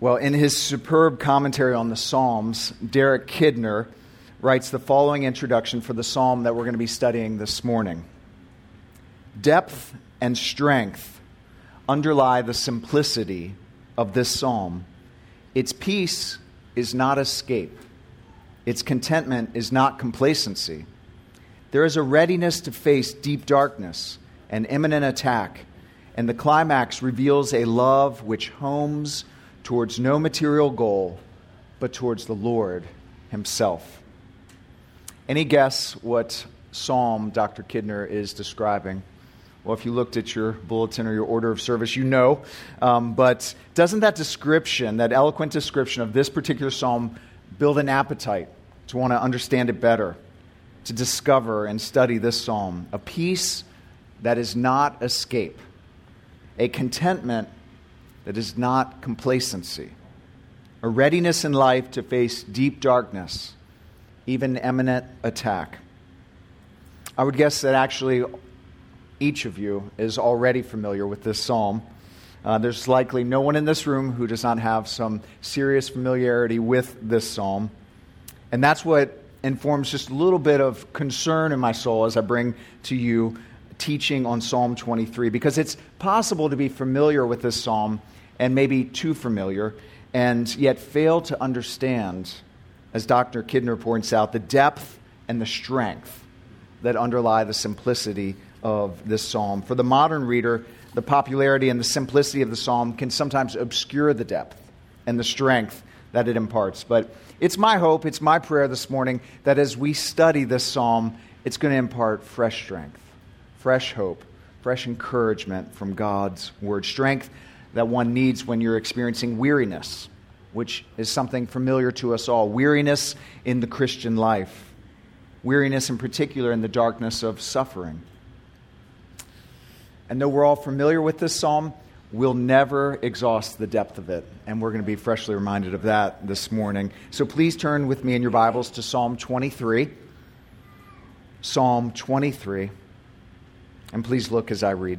Well, in his superb commentary on the Psalms, Derek Kidner writes the following introduction for the psalm that we're going to be studying this morning. Depth and strength underlie the simplicity of this psalm. Its peace is not escape. Its contentment is not complacency. There is a readiness to face deep darkness and imminent attack, and the climax reveals a love which homes towards no material goal, but towards the Lord himself. Any guess what psalm Dr. Kidner is describing? Well, if you looked at your bulletin or your order of service, you know. But doesn't that description, that eloquent description of this particular psalm, build an appetite to want to understand it better, to discover and study this psalm? A peace that is not escape, a contentment that is not complacency, a readiness in life to face deep darkness, even imminent attack. I would guess that actually each of you is already familiar with this psalm. There's likely no one in this room who does not have some serious familiarity with this psalm. And that's what informs just a little bit of concern in my soul as I bring to you teaching on Psalm 23, because it's possible to be familiar with this psalm and maybe too familiar, and yet fail to understand, as Dr. Kidner points out, the depth and the strength that underlie the simplicity of this psalm. For the modern reader, the popularity and the simplicity of the psalm can sometimes obscure the depth and the strength that it imparts. But it's my hope, it's my prayer this morning, that as we study this psalm, it's going to impart fresh strength, fresh hope, fresh encouragement from God's word. Strength that one needs when you're experiencing weariness, which is something familiar to us all. Weariness in the Christian life. Weariness in particular in the darkness of suffering. And though we're all familiar with this psalm, we'll never exhaust the depth of it. And we're going to be freshly reminded of that this morning. So please turn with me in your Bibles to Psalm 23. Psalm 23. And please look as I read.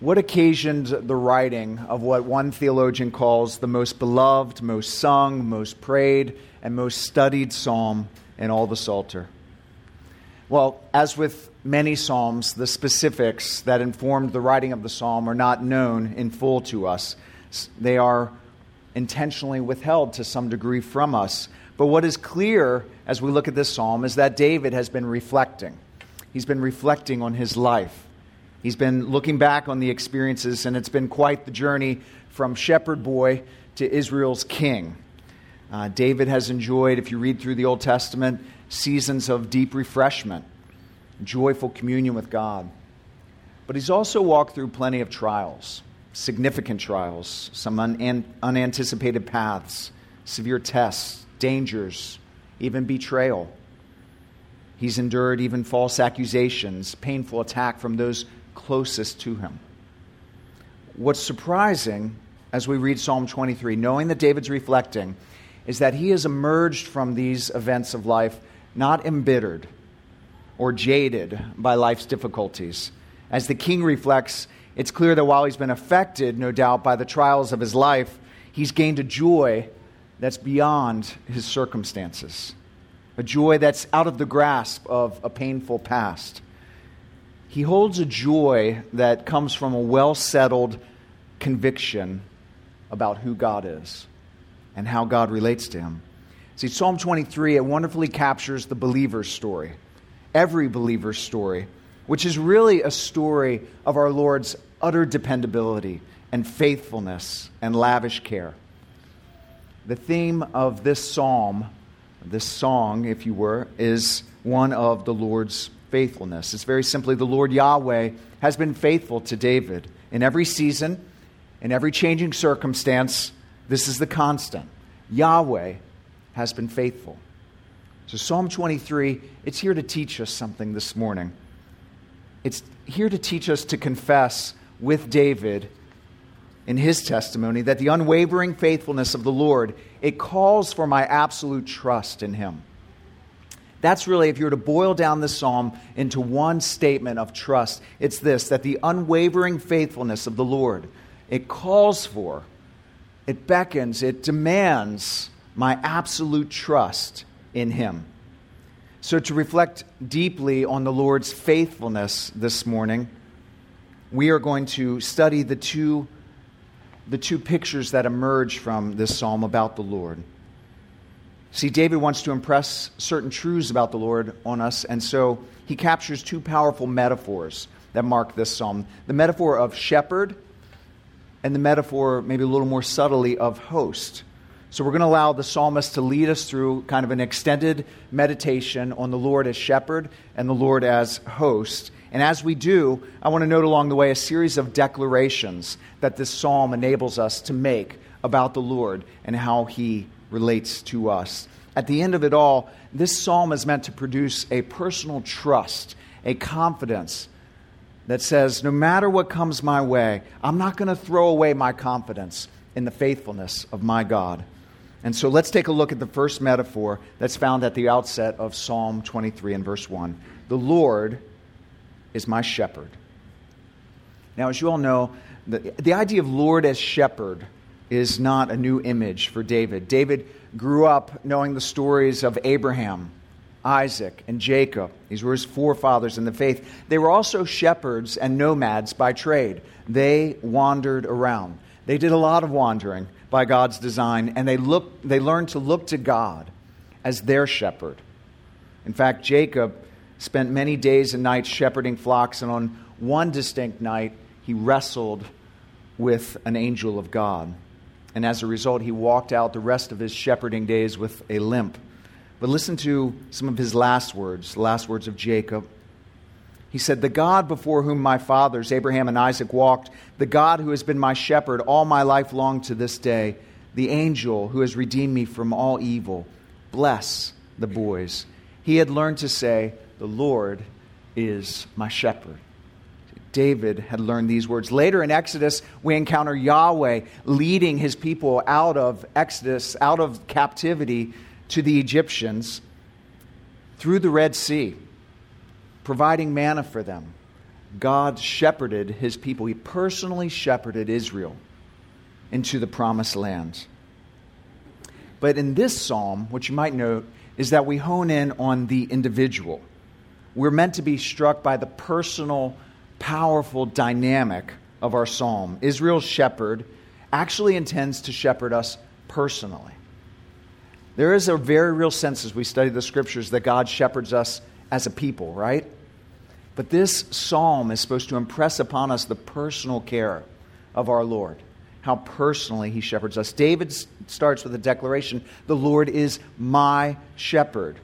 What occasioned the writing of what one theologian calls the most beloved, most sung, most prayed, and most studied psalm in all the Psalter? Well, as with many psalms, the specifics that informed the writing of the psalm are not known in full to us. They are intentionally withheld to some degree from us. But what is clear as we look at this psalm is that David has been reflecting. He's been reflecting on his life. He's been looking back on the experiences, and it's been quite the journey from shepherd boy to Israel's king. David has enjoyed, if you read through the Old Testament, seasons of deep refreshment, joyful communion with God. But he's also walked through plenty of trials, significant trials, some unanticipated paths, severe tests, dangers, even betrayal. He's endured even false accusations, painful attack from those closest to him. What's surprising as we read Psalm 23, knowing that David's reflecting, is that he has emerged from these events of life not embittered or jaded by life's difficulties. As the king reflects, it's clear that while he's been affected, no doubt, by the trials of his life, he's gained a joy that's beyond his circumstances, a joy that's out of the grasp of a painful past. He holds a joy that comes from a well-settled conviction about who God is and how God relates to him. See, Psalm 23, it wonderfully captures the believer's story, every believer's story, which is really a story of our Lord's utter dependability and faithfulness and lavish care. The theme of this psalm, this song, if you were, is one of the Lord's faithfulness. It's very simply the Lord Yahweh has been faithful to David in every season, in every changing circumstance. This is the constant. Yahweh has been faithful. So Psalm 23, it's here to teach us something this morning. It's here to teach us to confess with David in his testimony that the unwavering faithfulness of the Lord, it calls for my absolute trust in him. That's really, if you were to boil down this psalm into one statement of trust, it's this, that the unwavering faithfulness of the Lord, it calls for, it beckons, it demands my absolute trust in him. So to reflect deeply on the Lord's faithfulness this morning, we are going to study the two pictures that emerge from this psalm about the Lord. See, David wants to impress certain truths about the Lord on us, and so he captures two powerful metaphors that mark this psalm. The metaphor of shepherd and the metaphor, maybe a little more subtly, of host. So we're going to allow the psalmist to lead us through kind of an extended meditation on the Lord as shepherd and the Lord as host. And as we do, I want to note along the way a series of declarations that this psalm enables us to make about the Lord and how he relates to us. At the end of it all, this psalm is meant to produce a personal trust, a confidence that says, no matter what comes my way, I'm not going to throw away my confidence in the faithfulness of my God. And so let's take a look at the first metaphor that's found at the outset of Psalm 23 and verse 1. The Lord is my shepherd. Now, as you all know, the idea of Lord as shepherd is not a new image for David. David grew up knowing the stories of Abraham, Isaac, and Jacob. These were his forefathers in the faith. They were also shepherds and nomads by trade. They wandered around. They did a lot of wandering by God's design, and they learned to look to God as their shepherd. In fact, Jacob spent many days and nights shepherding flocks, and on one distinct night, he wrestled with an angel of God. And as a result, he walked out the rest of his shepherding days with a limp. But listen to some of his last words of Jacob. He said, the God before whom my fathers, Abraham and Isaac, walked, the God who has been my shepherd all my life long to this day, the angel who has redeemed me from all evil, bless the boys. He had learned to say, the Lord is my shepherd. David had learned these words. Later in Exodus, we encounter Yahweh leading his people out of Exodus, out of captivity to the Egyptians through the Red Sea, providing manna for them. God shepherded his people. He personally shepherded Israel into the promised land. But in this psalm, what you might note is that we hone in on the individual. We're meant to be struck by the personal, powerful dynamic of our psalm. Israel's shepherd actually intends to shepherd us personally. There is a very real sense as we study the scriptures that God shepherds us as a people, right? But this psalm is supposed to impress upon us the personal care of our Lord, how personally he shepherds us. David starts with a declaration, the Lord is my shepherd.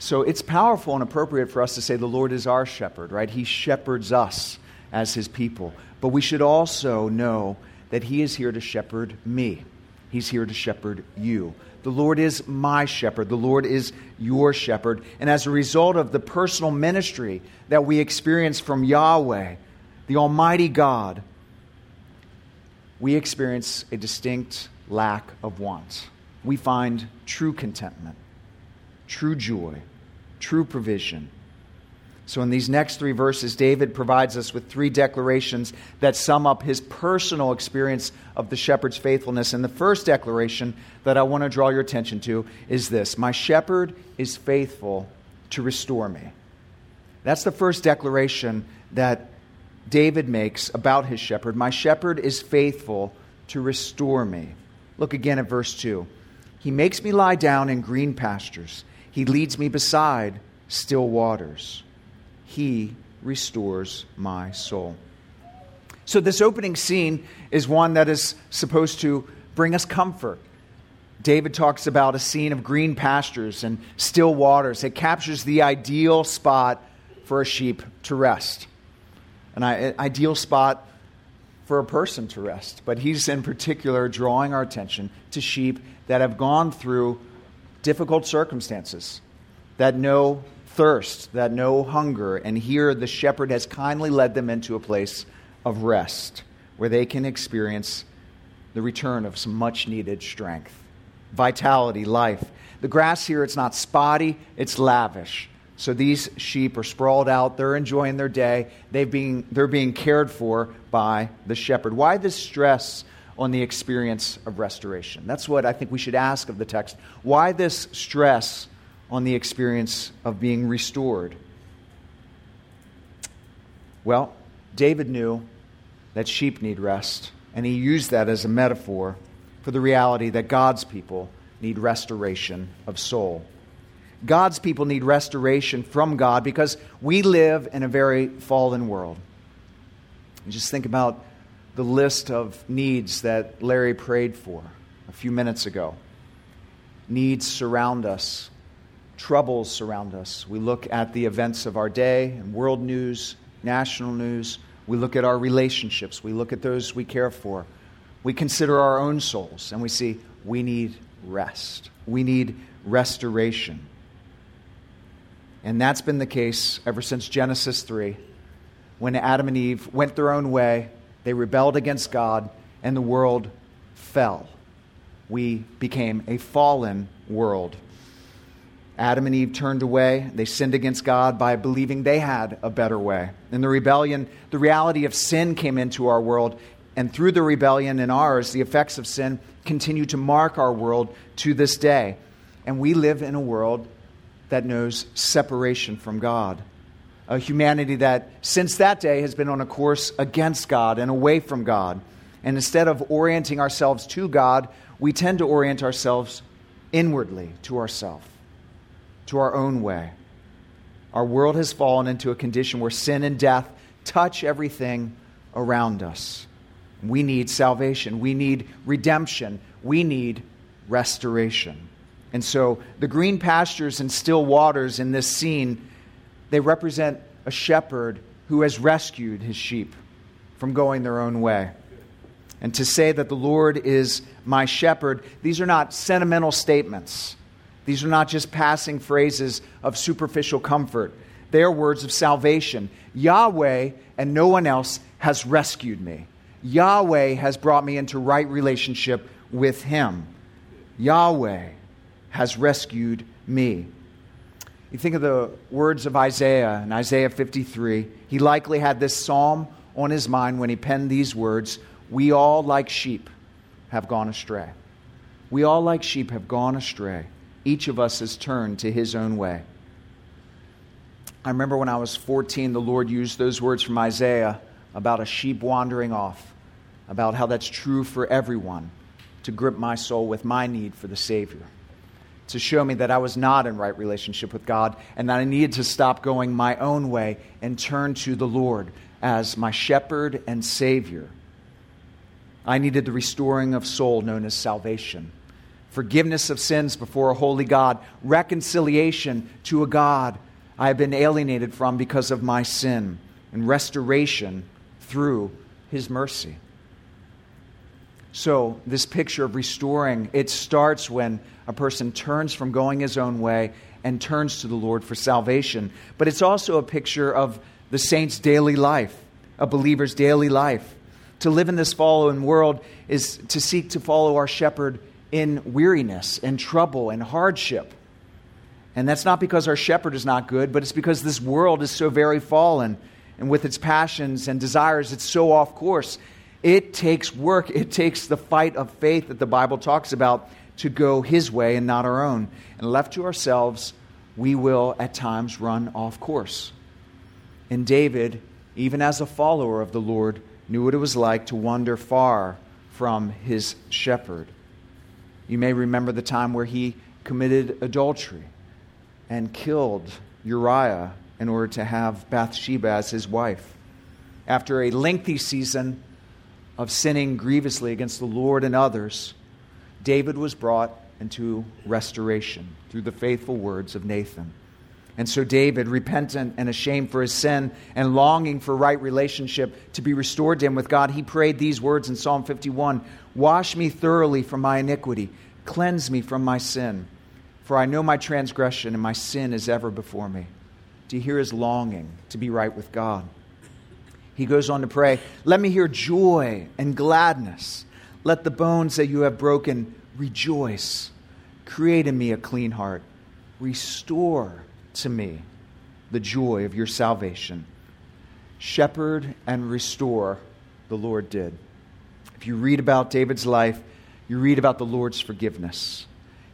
So it's powerful and appropriate for us to say the Lord is our shepherd, right? He shepherds us as his people. But we should also know that he is here to shepherd me. He's here to shepherd you. The Lord is my shepherd. The Lord is your shepherd. And as a result of the personal ministry that we experience from Yahweh, the Almighty God, we experience a distinct lack of want. We find true contentment, true joy, true provision. So in these next three verses, David provides us with three declarations that sum up his personal experience of the shepherd's faithfulness. And the first declaration that I want to draw your attention to is this: my shepherd is faithful to restore me. That's the first declaration that David makes about his shepherd. My shepherd is faithful to restore me. Look again at verse 2. He makes me lie down in green pastures. He leads me beside still waters. He restores my soul. So this opening scene is one that is supposed to bring us comfort. David talks about a scene of green pastures and still waters. It captures the ideal spot for a sheep to rest. An ideal spot for a person to rest. But he's in particular drawing our attention to sheep that have gone through difficult circumstances, that know thirst, that know hunger. And here the shepherd has kindly led them into a place of rest where they can experience the return of some much-needed strength, vitality, life. The grass here, it's not spotty, it's lavish. So these sheep are sprawled out. They're enjoying their day. They're being cared for by the shepherd. Why this stress on the experience of restoration? That's what I think we should ask of the text. Why this stress on the experience of being restored? Well, David knew that sheep need rest, and he used that as a metaphor for the reality that God's people need restoration of soul. God's people need restoration from God because we live in a very fallen world. And just think about the list of needs that Larry prayed for a few minutes ago. Needs surround us. Troubles surround us. We look at the events of our day and world news, national news. We look at our relationships. We look at those we care for. We consider our own souls and we see we need rest. We need restoration. And that's been the case ever since Genesis 3, when Adam and Eve went their own way, they rebelled against God, and the world fell. We became a fallen world. Adam and Eve turned away. They sinned against God by believing they had a better way. In the rebellion, the reality of sin came into our world, and through the rebellion in ours, the effects of sin continue to mark our world to this day. And we live in a world that knows separation from God, a humanity that since that day has been on a course against God and away from God. And instead of orienting ourselves to God, we tend to orient ourselves inwardly to ourselves, to our own way. Our world has fallen into a condition where sin and death touch everything around us. We need salvation. We need redemption. We need restoration. And so the green pastures and still waters in this scene, they represent a shepherd who has rescued his sheep from going their own way. And to say that the Lord is my shepherd, these are not sentimental statements. These are not just passing phrases of superficial comfort. They are words of salvation. Yahweh and no one else has rescued me. Yahweh has brought me into right relationship with him. Yahweh has rescued me. You think of the words of Isaiah in Isaiah 53. He likely had this psalm on his mind when he penned these words, "We all like sheep have gone astray. We all like sheep have gone astray. Each of us has turned to his own way." I remember when I was 14, the Lord used those words from Isaiah about a sheep wandering off, about how that's true for everyone, to grip my soul with my need for the Savior, to show me that I was not in right relationship with God and that I needed to stop going my own way and turn to the Lord as my shepherd and Savior. I needed the restoring of soul known as salvation, forgiveness of sins before a holy God, reconciliation to a God I have been alienated from because of my sin, and restoration through his mercy. So this picture of restoring, it starts when a person turns from going his own way and turns to the Lord for salvation. But it's also a picture of the saint's daily life, a believer's daily life. To live in this fallen world is to seek to follow our shepherd in weariness and trouble and hardship. And that's not because our shepherd is not good, but it's because this world is so very fallen. And with its passions and desires, it's so off course. It takes work. It takes the fight of faith that the Bible talks about to go his way and not our own. And left to ourselves, we will at times run off course. And David, even as a follower of the Lord, knew what it was like to wander far from his shepherd. You may remember the time where he committed adultery and killed Uriah in order to have Bathsheba as his wife. After a lengthy season of sinning grievously against the Lord and others, David was brought into restoration through the faithful words of Nathan. And so David, repentant and ashamed for his sin and longing for right relationship to be restored to him with God, he prayed these words in Psalm 51, "Wash me thoroughly from my iniquity, cleanse me from my sin, for I know my transgression and my sin is ever before me." Do you hear his longing to be right with God? He goes on to pray, "Let me hear joy and gladness. Let the bones that you have broken rejoice. Create in me a clean heart. Restore to me the joy of your salvation." Shepherd and restore, the Lord did. If you read about David's life, you read about the Lord's forgiveness.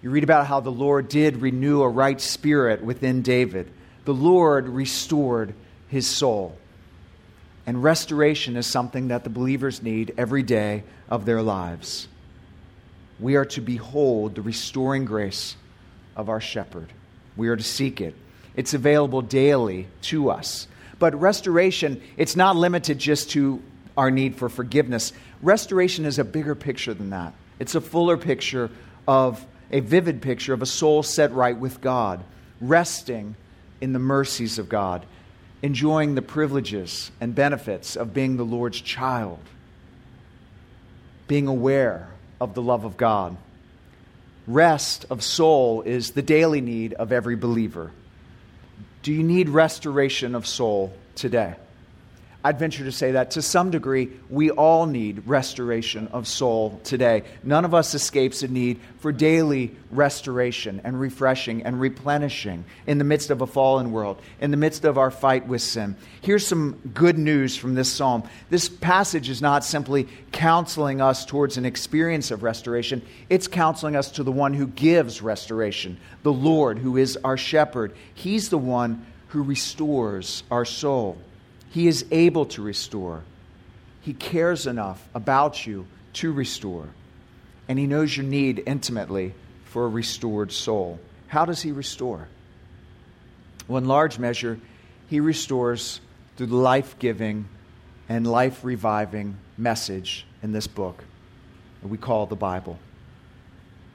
You read about how the Lord did renew a right spirit within David. The Lord restored his soul. And restoration is something that the believers need every day of their lives. We are to behold the restoring grace of our shepherd. We are to seek it. It's available daily to us. But restoration, it's not limited just to our need for forgiveness. Restoration is a bigger picture than that. It's a fuller picture of, a vivid picture of a soul set right with God, resting in the mercies of God, enjoying the privileges and benefits of being the Lord's child, being aware of the love of God. Rest of soul is the daily need of every believer. Do you need restoration of soul today? I'd venture to say that to some degree, we all need restoration of soul today. None of us escapes a need for daily restoration and refreshing and replenishing in the midst of a fallen world, in the midst of our fight with sin. Here's some good news from this psalm. This passage is not simply counseling us towards an experience of restoration. It's counseling us to the one who gives restoration, the Lord who is our shepherd. He's the one who restores our soul. He is able to restore. He cares enough about you to restore. And he knows your need intimately for a restored soul. How does he restore? Well, in large measure, he restores through the life-giving and life-reviving message in this book that we call the Bible.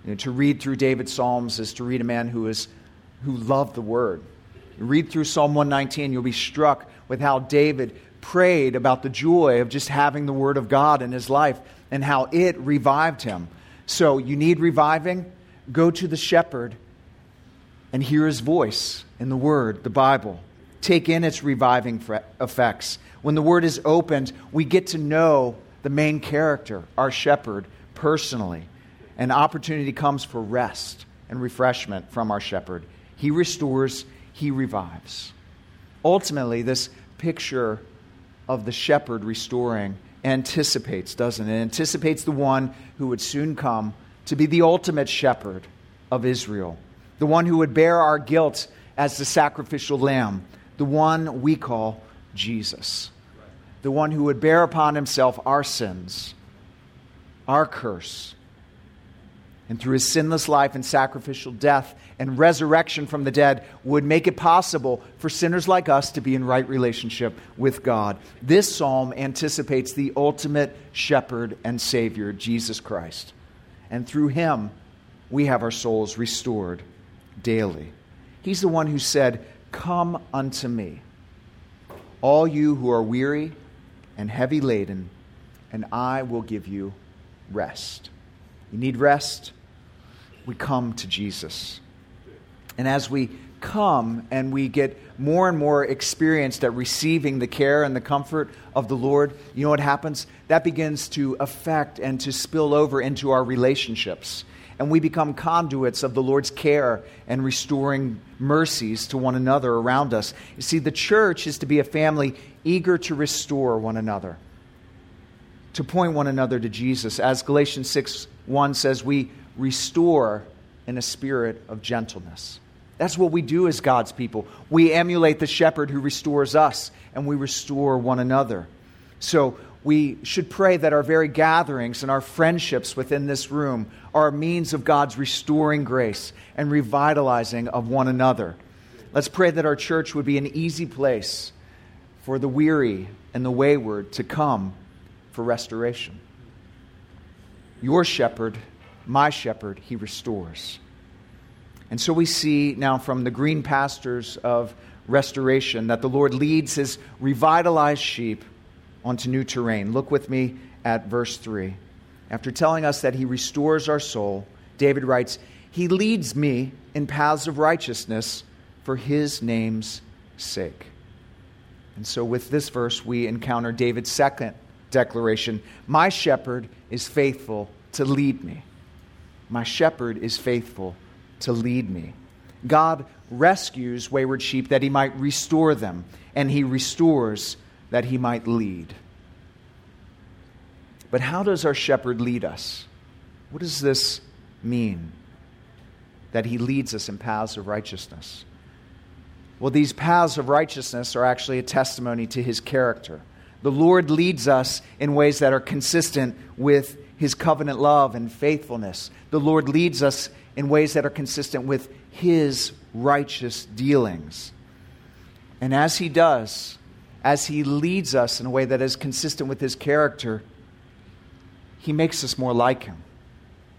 You know, to read through David's Psalms is to read a man who loved the Word. Read through Psalm 119, you'll be struck with how David prayed about the joy of just having the Word of God in his life and how it revived him. So you need reviving? Go to the shepherd and hear his voice in the Word, the Bible. Take in its reviving effects. When the Word is opened, we get to know the main character, our shepherd, personally. And opportunity comes for rest and refreshment from our shepherd. He restores. He revives. Ultimately, this picture of the shepherd restoring anticipates, doesn't it? It anticipates the one who would soon come to be the ultimate shepherd of Israel, the one who would bear our guilt as the sacrificial lamb, the one we call Jesus, the one who would bear upon himself our sins, our curse. And through his sinless life and sacrificial death and resurrection from the dead would make it possible for sinners like us to be in right relationship with God. This psalm anticipates the ultimate shepherd and Savior, Jesus Christ. And through him, we have our souls restored daily. He's the one who said, "Come unto me, all you who are weary and heavy laden, and I will give you rest." You need rest? We come to Jesus. And as we come and we get more and more experienced at receiving the care and the comfort of the Lord, you know what happens? That begins to affect and to spill over into our relationships. And we become conduits of the Lord's care and restoring mercies to one another around us. You see, the church is to be a family eager to restore one another, to point one another to Jesus. As Galatians 6:1 says, we restore in a spirit of gentleness. That's what we do as God's people. We emulate the shepherd who restores us, and we restore one another. So we should pray that our very gatherings and our friendships within this room are a means of God's restoring grace and revitalizing of one another. Let's pray that our church would be an easy place for the weary and the wayward to come for restoration. Your shepherd, my shepherd, he restores. And so we see now from the green pastures of restoration that the Lord leads his revitalized sheep onto new terrain. Look with me at verse 3. After telling us that he restores our soul, David writes, "He leads me in paths of righteousness for his name's sake." And so with this verse, we encounter David's second declaration. My shepherd is faithful to lead me. My shepherd is faithful to lead me. God rescues wayward sheep that he might restore them, and he restores that he might lead. But how does our shepherd lead us? What does this mean, that he leads us in paths of righteousness? Well, these paths of righteousness are actually a testimony to his character. The Lord leads us in ways that are consistent with his covenant love and faithfulness. The Lord leads us in ways that are consistent with his righteous dealings. And as he does, as he leads us in a way that is consistent with his character, he makes us more like him.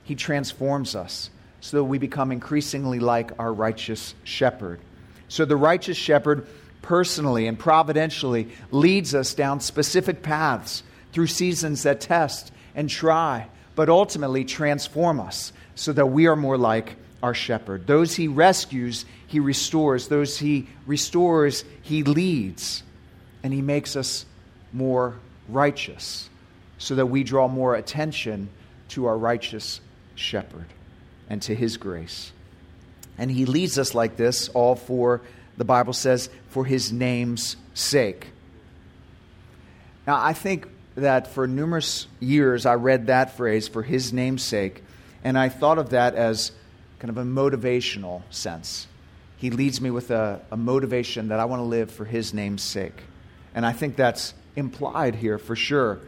He transforms us so that we become increasingly like our righteous shepherd. So the righteous shepherd personally and providentially leads us down specific paths through seasons that test and try, but ultimately transform us so that we are more like our shepherd. Those he rescues, he restores. Those he restores, he leads. And he makes us more righteous so that we draw more attention to our righteous shepherd and to his grace. And he leads us like this, all for, the Bible says, for his name's sake. Now, I think that for numerous years I read that phrase, for his name's sake, and I thought of that as kind of a motivational sense. He leads me with a motivation that I want to live for his name's sake. And I think that's implied here for sure.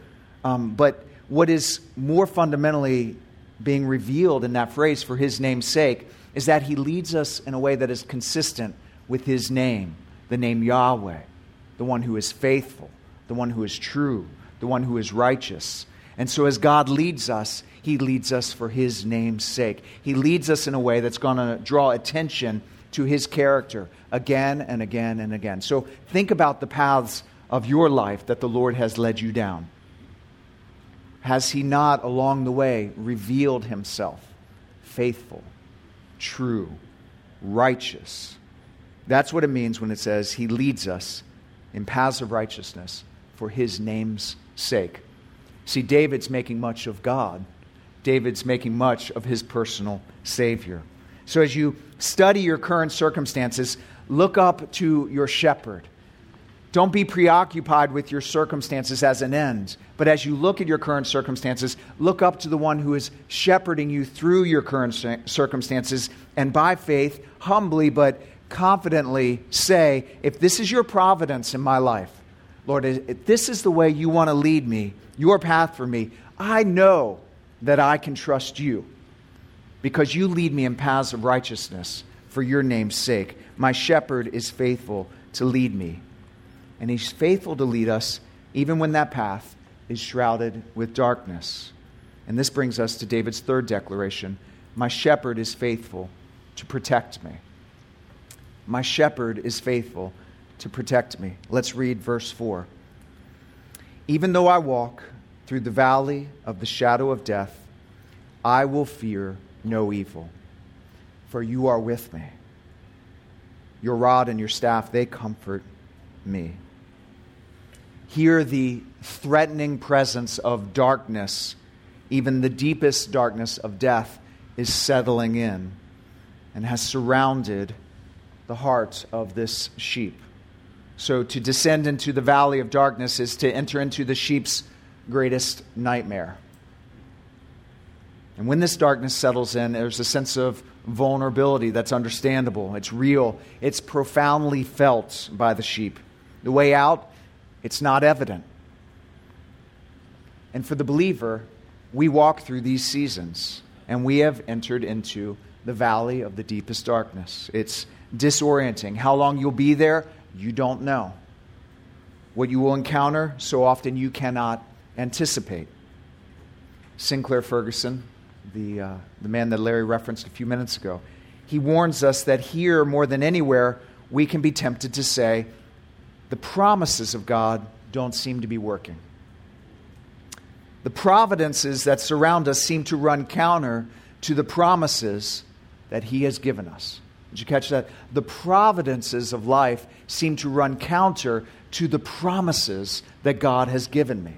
But what is more fundamentally being revealed in that phrase, for his name's sake, is that he leads us in a way that is consistent with his name, the name Yahweh, the one who is faithful, the one who is true, the one who is righteous. And so as God leads us, he leads us for his name's sake. He leads us in a way that's going to draw attention to his character again and again and again. So think about the paths of your life that the Lord has led you down. Has he not along the way revealed himself faithful, true, righteous? That's what it means when it says he leads us in paths of righteousness for his name's sake. See, David's making much of God. David's making much of his personal Savior. So as you study your current circumstances, look up to your shepherd. Don't be preoccupied with your circumstances as an end, but as you look at your current circumstances, look up to the one who is shepherding you through your current circumstances, and by faith, humbly but confidently say, if this is your providence in my life, Lord, if this is the way you want to lead me, your path for me, I know that I can trust you because you lead me in paths of righteousness for your name's sake. My shepherd is faithful to lead me. And he's faithful to lead us even when that path is shrouded with darkness. And this brings us to David's third declaration. My shepherd is faithful to protect me. My shepherd is faithful to protect me. Let's read verse 4. Even though I walk through the valley of the shadow of death, I will fear no evil, for you are with me. Your rod and your staff, they comfort me. Here, the threatening presence of darkness, even the deepest darkness of death, is settling in and has surrounded the heart of this sheep. So to descend into the valley of darkness is to enter into the sheep's greatest nightmare. And when this darkness settles in, there's a sense of vulnerability that's understandable. It's real. It's profoundly felt by the sheep. The way out, it's not evident. And for the believer, we walk through these seasons, and we have entered into the valley of the deepest darkness. It's disorienting. How long you'll be there, you don't know. What you will encounter, so often you cannot anticipate. Sinclair Ferguson, the man that Larry referenced a few minutes ago, he warns us that here, more than anywhere, we can be tempted to say, the promises of God don't seem to be working. The providences that surround us seem to run counter to the promises that He has given us. Did you catch that? The providences of life seem to run counter to the promises that God has given me.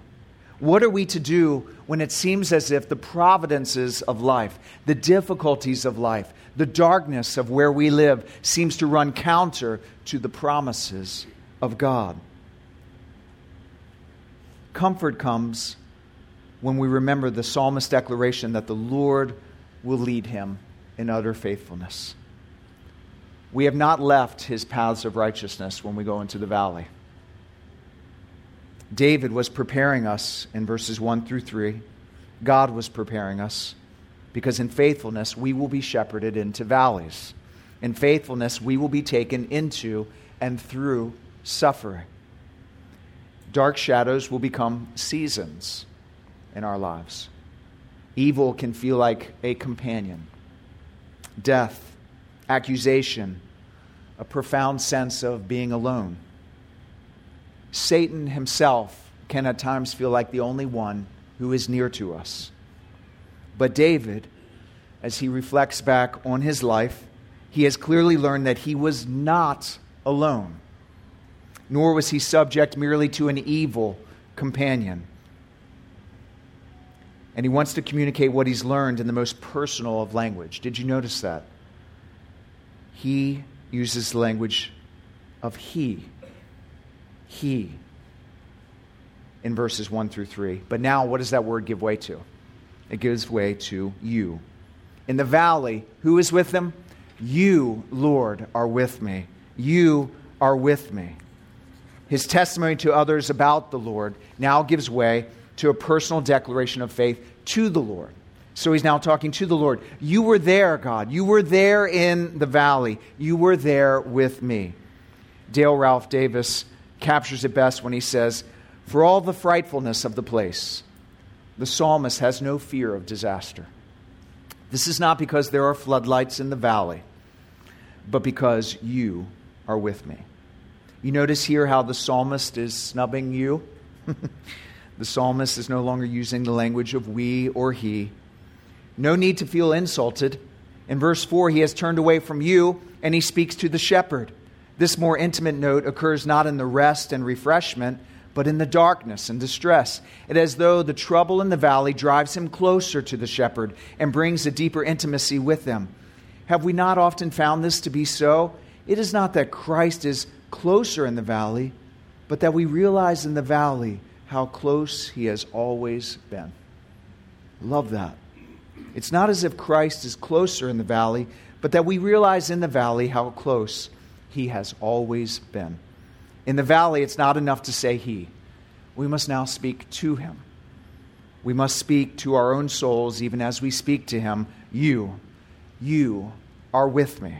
What are we to do when it seems as if the providences of life, the difficulties of life, the darkness of where we live seems to run counter to the promises of God? Comfort comes when we remember the psalmist's declaration that the Lord will lead him in utter faithfulness. We have not left His paths of righteousness when we go into the valley. David was preparing us in verses 1 through 3. God was preparing us because in faithfulness we will be shepherded into valleys. In faithfulness we will be taken into and through suffering. Dark shadows will become seasons in our lives. Evil can feel like a companion. Death, accusation, a profound sense of being alone. Satan himself can at times feel like the only one who is near to us. But David, as he reflects back on his life, he has clearly learned that he was not alone, nor was he subject merely to an evil companion. And he wants to communicate what he's learned in the most personal of language. Did you notice that? He uses the language of he. He. In verses 1 through 3. But now, what does that word give way to? It gives way to you. In the valley, who is with them? You, Lord, are with me. You are with me. His testimony to others about the Lord now gives way to a personal declaration of faith to the Lord. So he's now talking to the Lord. You were there, God. You were there in the valley. You were there with me. Dale Ralph Davis captures it best when he says, for all the frightfulness of the place, the psalmist has no fear of disaster. This is not because there are floodlights in the valley, but because you are with me. You notice here how the psalmist is snubbing you? The psalmist is no longer using the language of we or he. No need to feel insulted. In verse 4, he has turned away from you, and he speaks to the shepherd. This more intimate note occurs not in the rest and refreshment, but in the darkness and distress. It is as though the trouble in the valley drives him closer to the shepherd and brings a deeper intimacy with him. Have we not often found this to be so? It is not that Christ is closer in the valley, but that we realize in the valley how close He has always been. Love that. It's not as if Christ is closer in the valley, but that we realize in the valley how close He has always been. In the valley, it's not enough to say He. We must now speak to Him. We must speak to our own souls, even as we speak to Him, you are with me.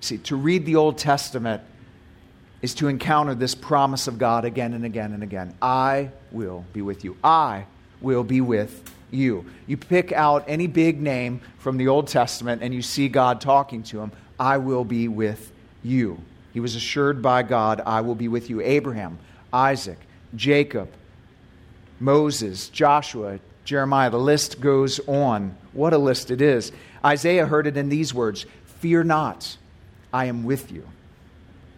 See, to read the Old Testament is to encounter this promise of God again and again and again. I will be with you. I will be with you. You pick out any big name from the Old Testament and you see God talking to him. I will be with you. He was assured by God, I will be with you. Abraham, Isaac, Jacob, Moses, Joshua, Jeremiah. The list goes on. What a list it is. Isaiah heard it in these words, fear not, I am with you.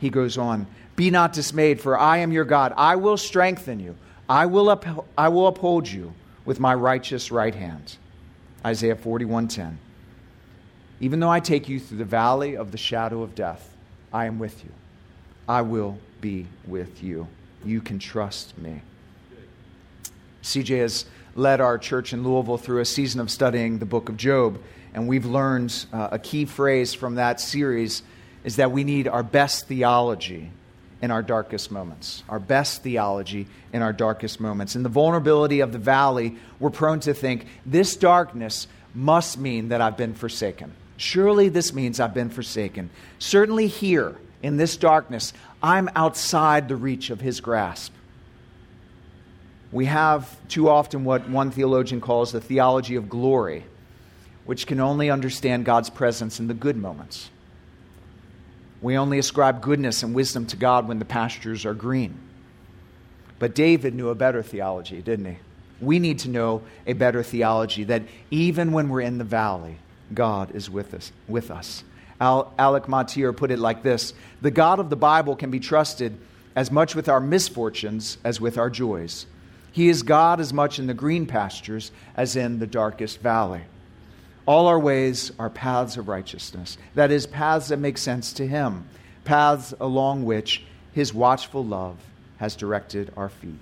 He goes on, be not dismayed, for I am your God. I will strengthen you. I will uphold you with my righteous right hand. Isaiah 41:10. Even though I take you through the valley of the shadow of death, I am with you. I will be with you. You can trust me. CJ has led our church in Louisville through a season of studying the book of Job, and we've learned a key phrase from that series is that we need our best theology in our darkest moments, our best theology in our darkest moments. In the vulnerability of the valley, we're prone to think, this darkness must mean that I've been forsaken. Surely this means I've been forsaken. Certainly here, in this darkness, I'm outside the reach of his grasp. We have too often what one theologian calls the theology of glory, which can only understand God's presence in the good moments. We only ascribe goodness and wisdom to God when the pastures are green. But David knew a better theology, didn't he? We need to know a better theology, that even when we're in the valley, God is with us. Alec Mateer put it like this: the God of the Bible can be trusted as much with our misfortunes as with our joys. He is God as much in the green pastures as in the darkest valley. All our ways are paths of righteousness, that is, paths that make sense to him, paths along which his watchful love has directed our feet.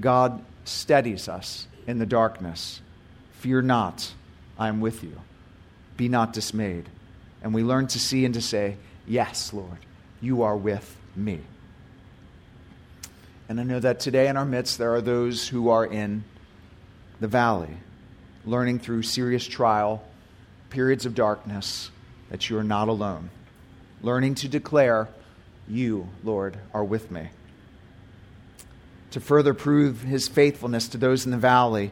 God steadies us in the darkness. Fear not, I am with you. Be not dismayed. And we learn to see and to say, yes, Lord, you are with me. And I know that today in our midst there are those who are in the valley, learning through serious trial, periods of darkness, that you are not alone. Learning to declare, you, Lord, are with me. To further prove his faithfulness to those in the valley,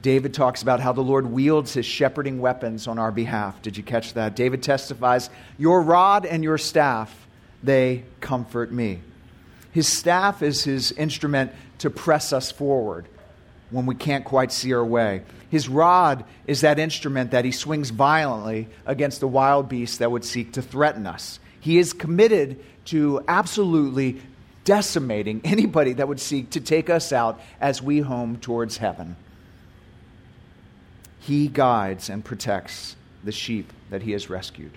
David talks about how the Lord wields his shepherding weapons on our behalf. Did you catch that? David testifies, your rod and your staff, they comfort me. His staff is his instrument to press us forward when we can't quite see our way. His rod is that instrument that he swings violently against the wild beast that would seek to threaten us. He is committed to absolutely decimating anybody that would seek to take us out as we home towards heaven. He guides and protects the sheep that he has rescued.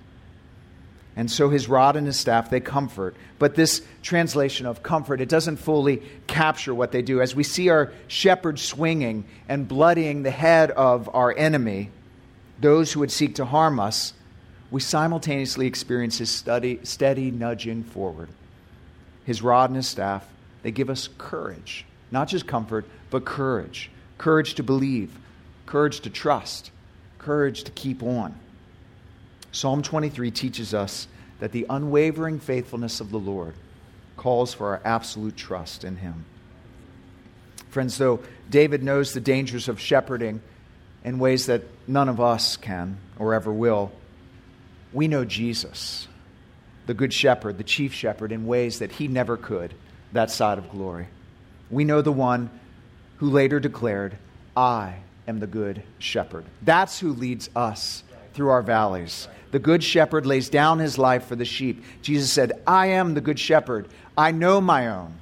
And so his rod and his staff, they comfort. But this translation of comfort, it doesn't fully capture what they do. As we see our shepherd swinging and bloodying the head of our enemy, those who would seek to harm us, we simultaneously experience his steady nudging forward. His rod and his staff, they give us courage. Not just comfort, but courage. Courage to believe. Courage to trust. Courage to keep on. Psalm 23 teaches us that the unwavering faithfulness of the Lord calls for our absolute trust in him. Friends, though David knows the dangers of shepherding in ways that none of us can or ever will, we know Jesus, the good shepherd, the chief shepherd, in ways that he never could, that side of glory. We know the one who later declared, I am the good shepherd. That's who leads us through our valleys. The good shepherd lays down his life for the sheep. Jesus said, I am the good shepherd. I know my own,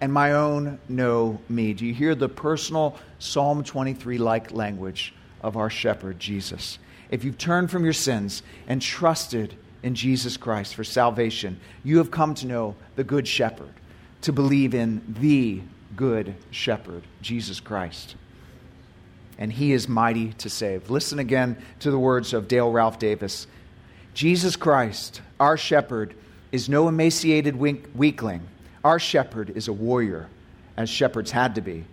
and my own know me. Do you hear the personal Psalm 23-like language of our shepherd, Jesus? If you've turned from your sins and trusted in Jesus Christ for salvation, you have come to know the good shepherd, to believe in the good shepherd, Jesus Christ. And he is mighty to save. Listen again to the words of Dale Ralph Davis. Jesus Christ, our shepherd, is no emaciated weakling. Our shepherd is a warrior, as shepherds had to be.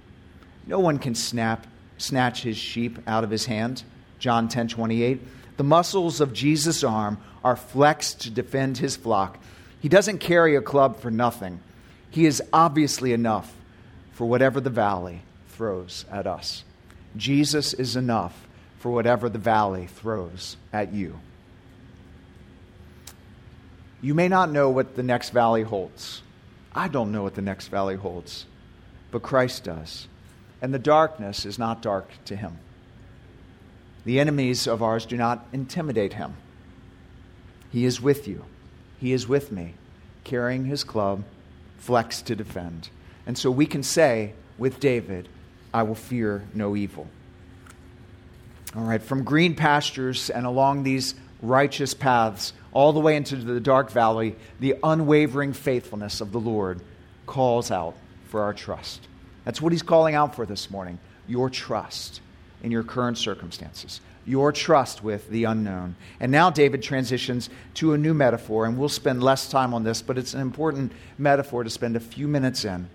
No one can snatch his sheep out of his hand. John 10:28. The muscles of Jesus' arm are flexed to defend his flock. He doesn't carry a club for nothing. He is obviously enough for whatever the valley throws at us. Jesus is enough for whatever the valley throws at you. You may not know what the next valley holds. I don't know what the next valley holds, but Christ does. And the darkness is not dark to him. The enemies of ours do not intimidate him. He is with you. He is with me, carrying his club, flexed to defend. And so we can say with David, I will fear no evil. All right, from green pastures and along these righteous paths, all the way into the dark valley, the unwavering faithfulness of the Lord calls out for our trust. That's what he's calling out for this morning, your trust. in your current circumstances, your trust with the unknown. And now David transitions to a new metaphor, and we'll spend less time on this, but it's an important metaphor to spend a few minutes in,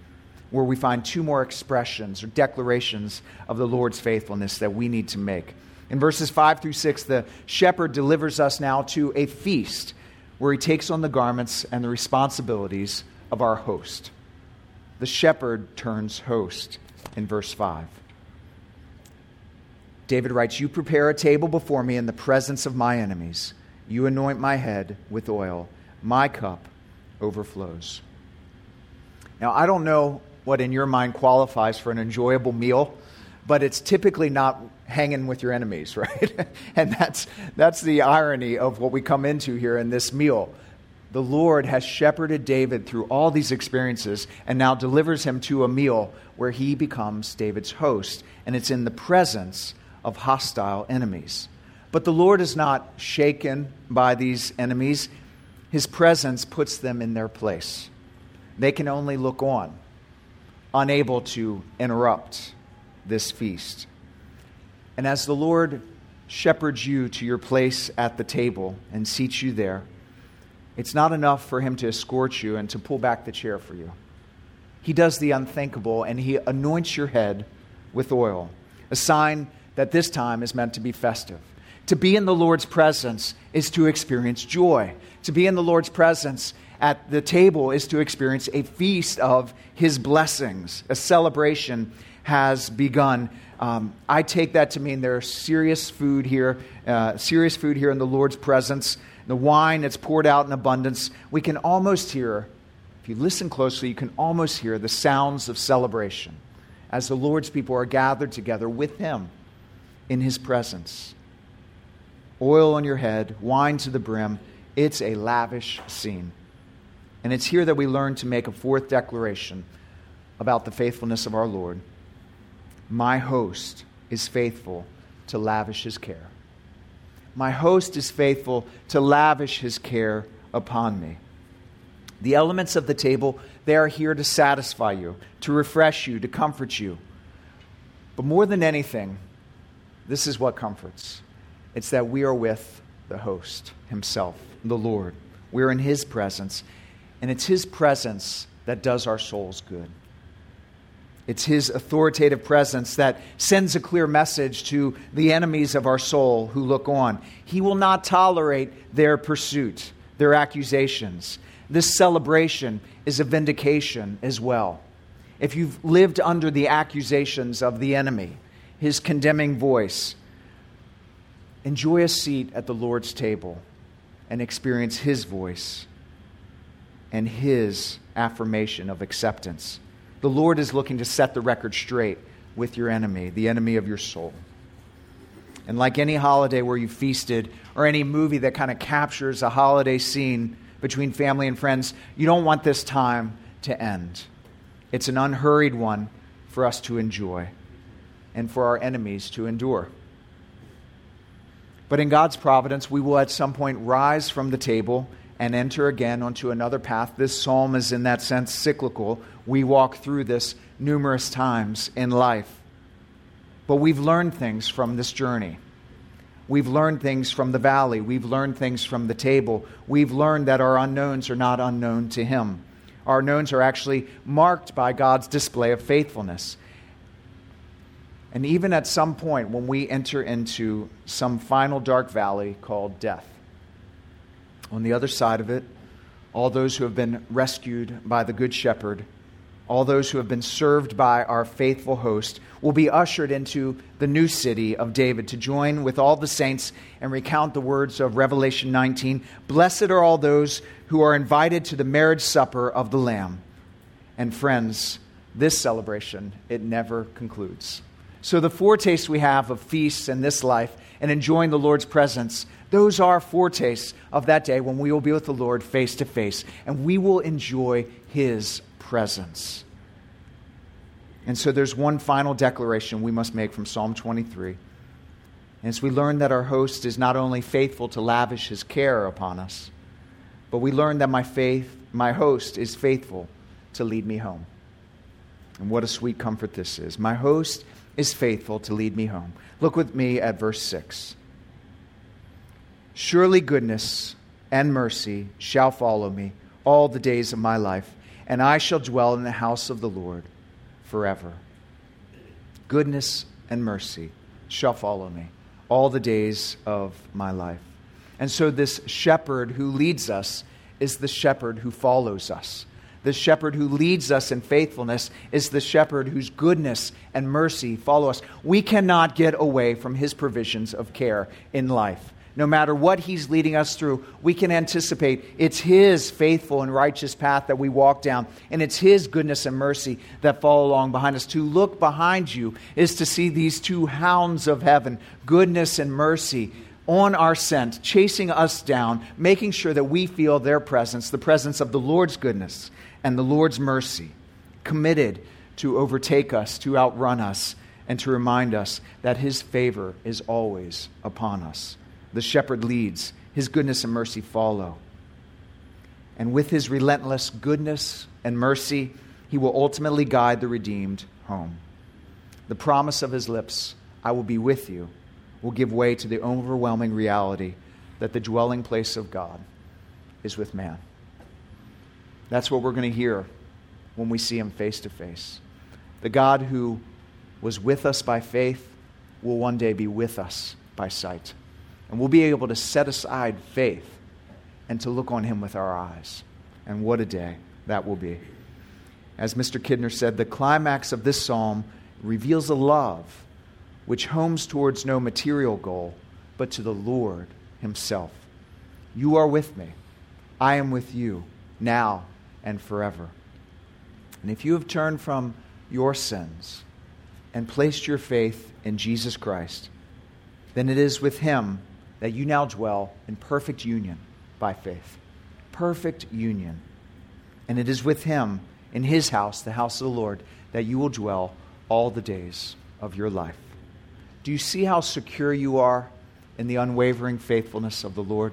where we find two more expressions or declarations of the Lord's faithfulness that we need to make. In verses 5-6, the shepherd delivers us now to a feast where he takes on the garments and the responsibilities of our host. The shepherd turns host in verse 5. David writes, "You prepare a table before me in the presence of my enemies. You anoint my head with oil. My cup overflows." Now, I don't know what in your mind qualifies for an enjoyable meal, but it's typically not hanging with your enemies, right? And that's the irony of what we come into here in this meal. The Lord has shepherded David through all these experiences and now delivers him to a meal where he becomes David's host, and it's in the presence of hostile enemies. But the Lord is not shaken by these enemies. His presence puts them in their place. They can only look on, unable to interrupt this feast. And as the Lord shepherds you to your place at the table and seats you there, it's not enough for him to escort you and to pull back the chair for you. He does the unthinkable, and he anoints your head with oil, a sign that this time is meant to be festive. To be in the Lord's presence is to experience joy. To be in the Lord's presence at the table is to experience a feast of his blessings. A celebration has begun. I take that to mean there's serious food here in the Lord's presence. The wine that's poured out in abundance. We can almost hear, if you listen closely, you can almost hear the sounds of celebration as the Lord's people are gathered together with him in his presence. Oil on your head, wine to the brim. It's a lavish scene. And it's here that we learn to make a fourth declaration about the faithfulness of our Lord. My host is faithful to lavish his care. My host is faithful to lavish his care upon me. The elements of the table, they are here to satisfy you, to refresh you, to comfort you. But more than anything, this is what comforts. It's that we are with the host himself, the Lord. We're in his presence, and it's his presence that does our souls good. It's his authoritative presence that sends a clear message to the enemies of our soul who look on. He will not tolerate their pursuit, their accusations. This celebration is a vindication as well. If you've lived under the accusations of the enemy, his condemning voice, enjoy a seat at the Lord's table and experience his voice and his affirmation of acceptance. The Lord is looking to set the record straight with your enemy, the enemy of your soul. And like any holiday where you feasted, or any movie that kind of captures a holiday scene between family and friends, you don't want this time to end. It's an unhurried one for us to enjoy and for our enemies to endure. But in God's providence, we will at some point rise from the table and enter again onto another path. This psalm is in that sense cyclical. We walk through this numerous times in life. But we've learned things from this journey. We've learned things from the valley. We've learned things from the table. We've learned that our unknowns are not unknown to him. Our unknowns are actually marked by God's display of faithfulness. And even at some point when we enter into some final dark valley called death, on the other side of it, all those who have been rescued by the Good Shepherd, all those who have been served by our faithful host, will be ushered into the new city of David to join with all the saints and recount the words of Revelation 19. Blessed are all those who are invited to the marriage supper of the Lamb. And friends, this celebration, it never concludes. So the foretaste we have of feasts in this life and enjoying the Lord's presence, those are foretastes of that day when we will be with the Lord face to face, and we will enjoy his presence. And so there's one final declaration we must make from Psalm 23. And as we learn that our host is not only faithful to lavish his care upon us, but we learn that my host is faithful to lead me home. And what a sweet comfort this is. My host is faithful to lead me home. Look with me at verse 6. Surely goodness and mercy shall follow me all the days of my life, and I shall dwell in the house of the Lord forever. Goodness and mercy shall follow me all the days of my life. And so this shepherd who leads us is the shepherd who follows us. The shepherd who leads us in faithfulness is the shepherd whose goodness and mercy follow us. We cannot get away from his provisions of care in life. No matter what he's leading us through, we can anticipate it's his faithful and righteous path that we walk down, and it's his goodness and mercy that follow along behind us. To look behind you is to see these two hounds of heaven, goodness and mercy, on our scent, chasing us down, making sure that we feel their presence, the presence of the Lord's goodness and the Lord's mercy, committed to overtake us, to outrun us, and to remind us that his favor is always upon us. The shepherd leads, his goodness and mercy follow. And with his relentless goodness and mercy, he will ultimately guide the redeemed home. The promise of his lips, I will be with you, will give way to the overwhelming reality that the dwelling place of God is with man. That's what we're going to hear when we see him face to face. The God who was with us by faith will one day be with us by sight. And we'll be able to set aside faith and to look on him with our eyes. And what a day that will be. As Mr. Kidner said, the climax of this psalm reveals a love which homes towards no material goal, but to the Lord himself. You are with me. I am with you now and forever. And if you have turned from your sins and placed your faith in Jesus Christ, then it is with him that you now dwell in perfect union by faith. Perfect union. And it is with him in his house, the house of the Lord, that you will dwell all the days of your life. Do you see how secure you are in the unwavering faithfulness of the Lord?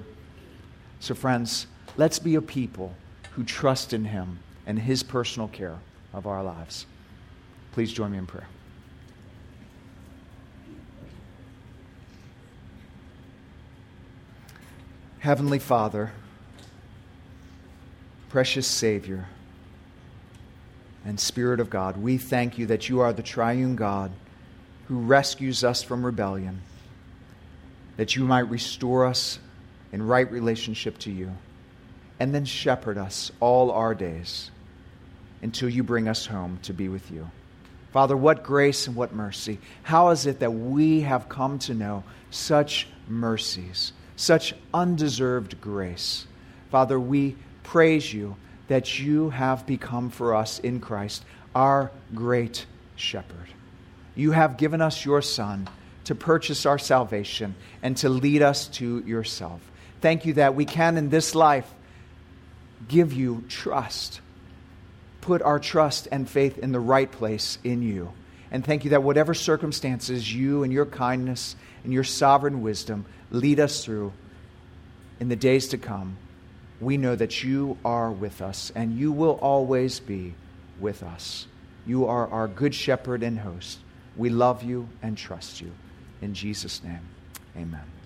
So friends, let's be a people who trust in him and his personal care of our lives. Please join me in prayer. Heavenly Father, precious Savior, and Spirit of God, we thank you that you are the triune God who rescues us from rebellion, that you might restore us in right relationship to you, and then shepherd us all our days until you bring us home to be with you. Father, what grace and what mercy. How is it that we have come to know such mercies, such undeserved grace? Father, we praise you that you have become for us in Christ our great shepherd. You have given us your Son to purchase our salvation and to lead us to yourself. Thank you that we can in this life give you trust, put our trust and faith in the right place in you. And thank you that whatever circumstances, you and your kindness and your sovereign wisdom lead us through in the days to come, we know that you are with us and you will always be with us. You are our good shepherd and host. We love you and trust you. In Jesus' name, amen.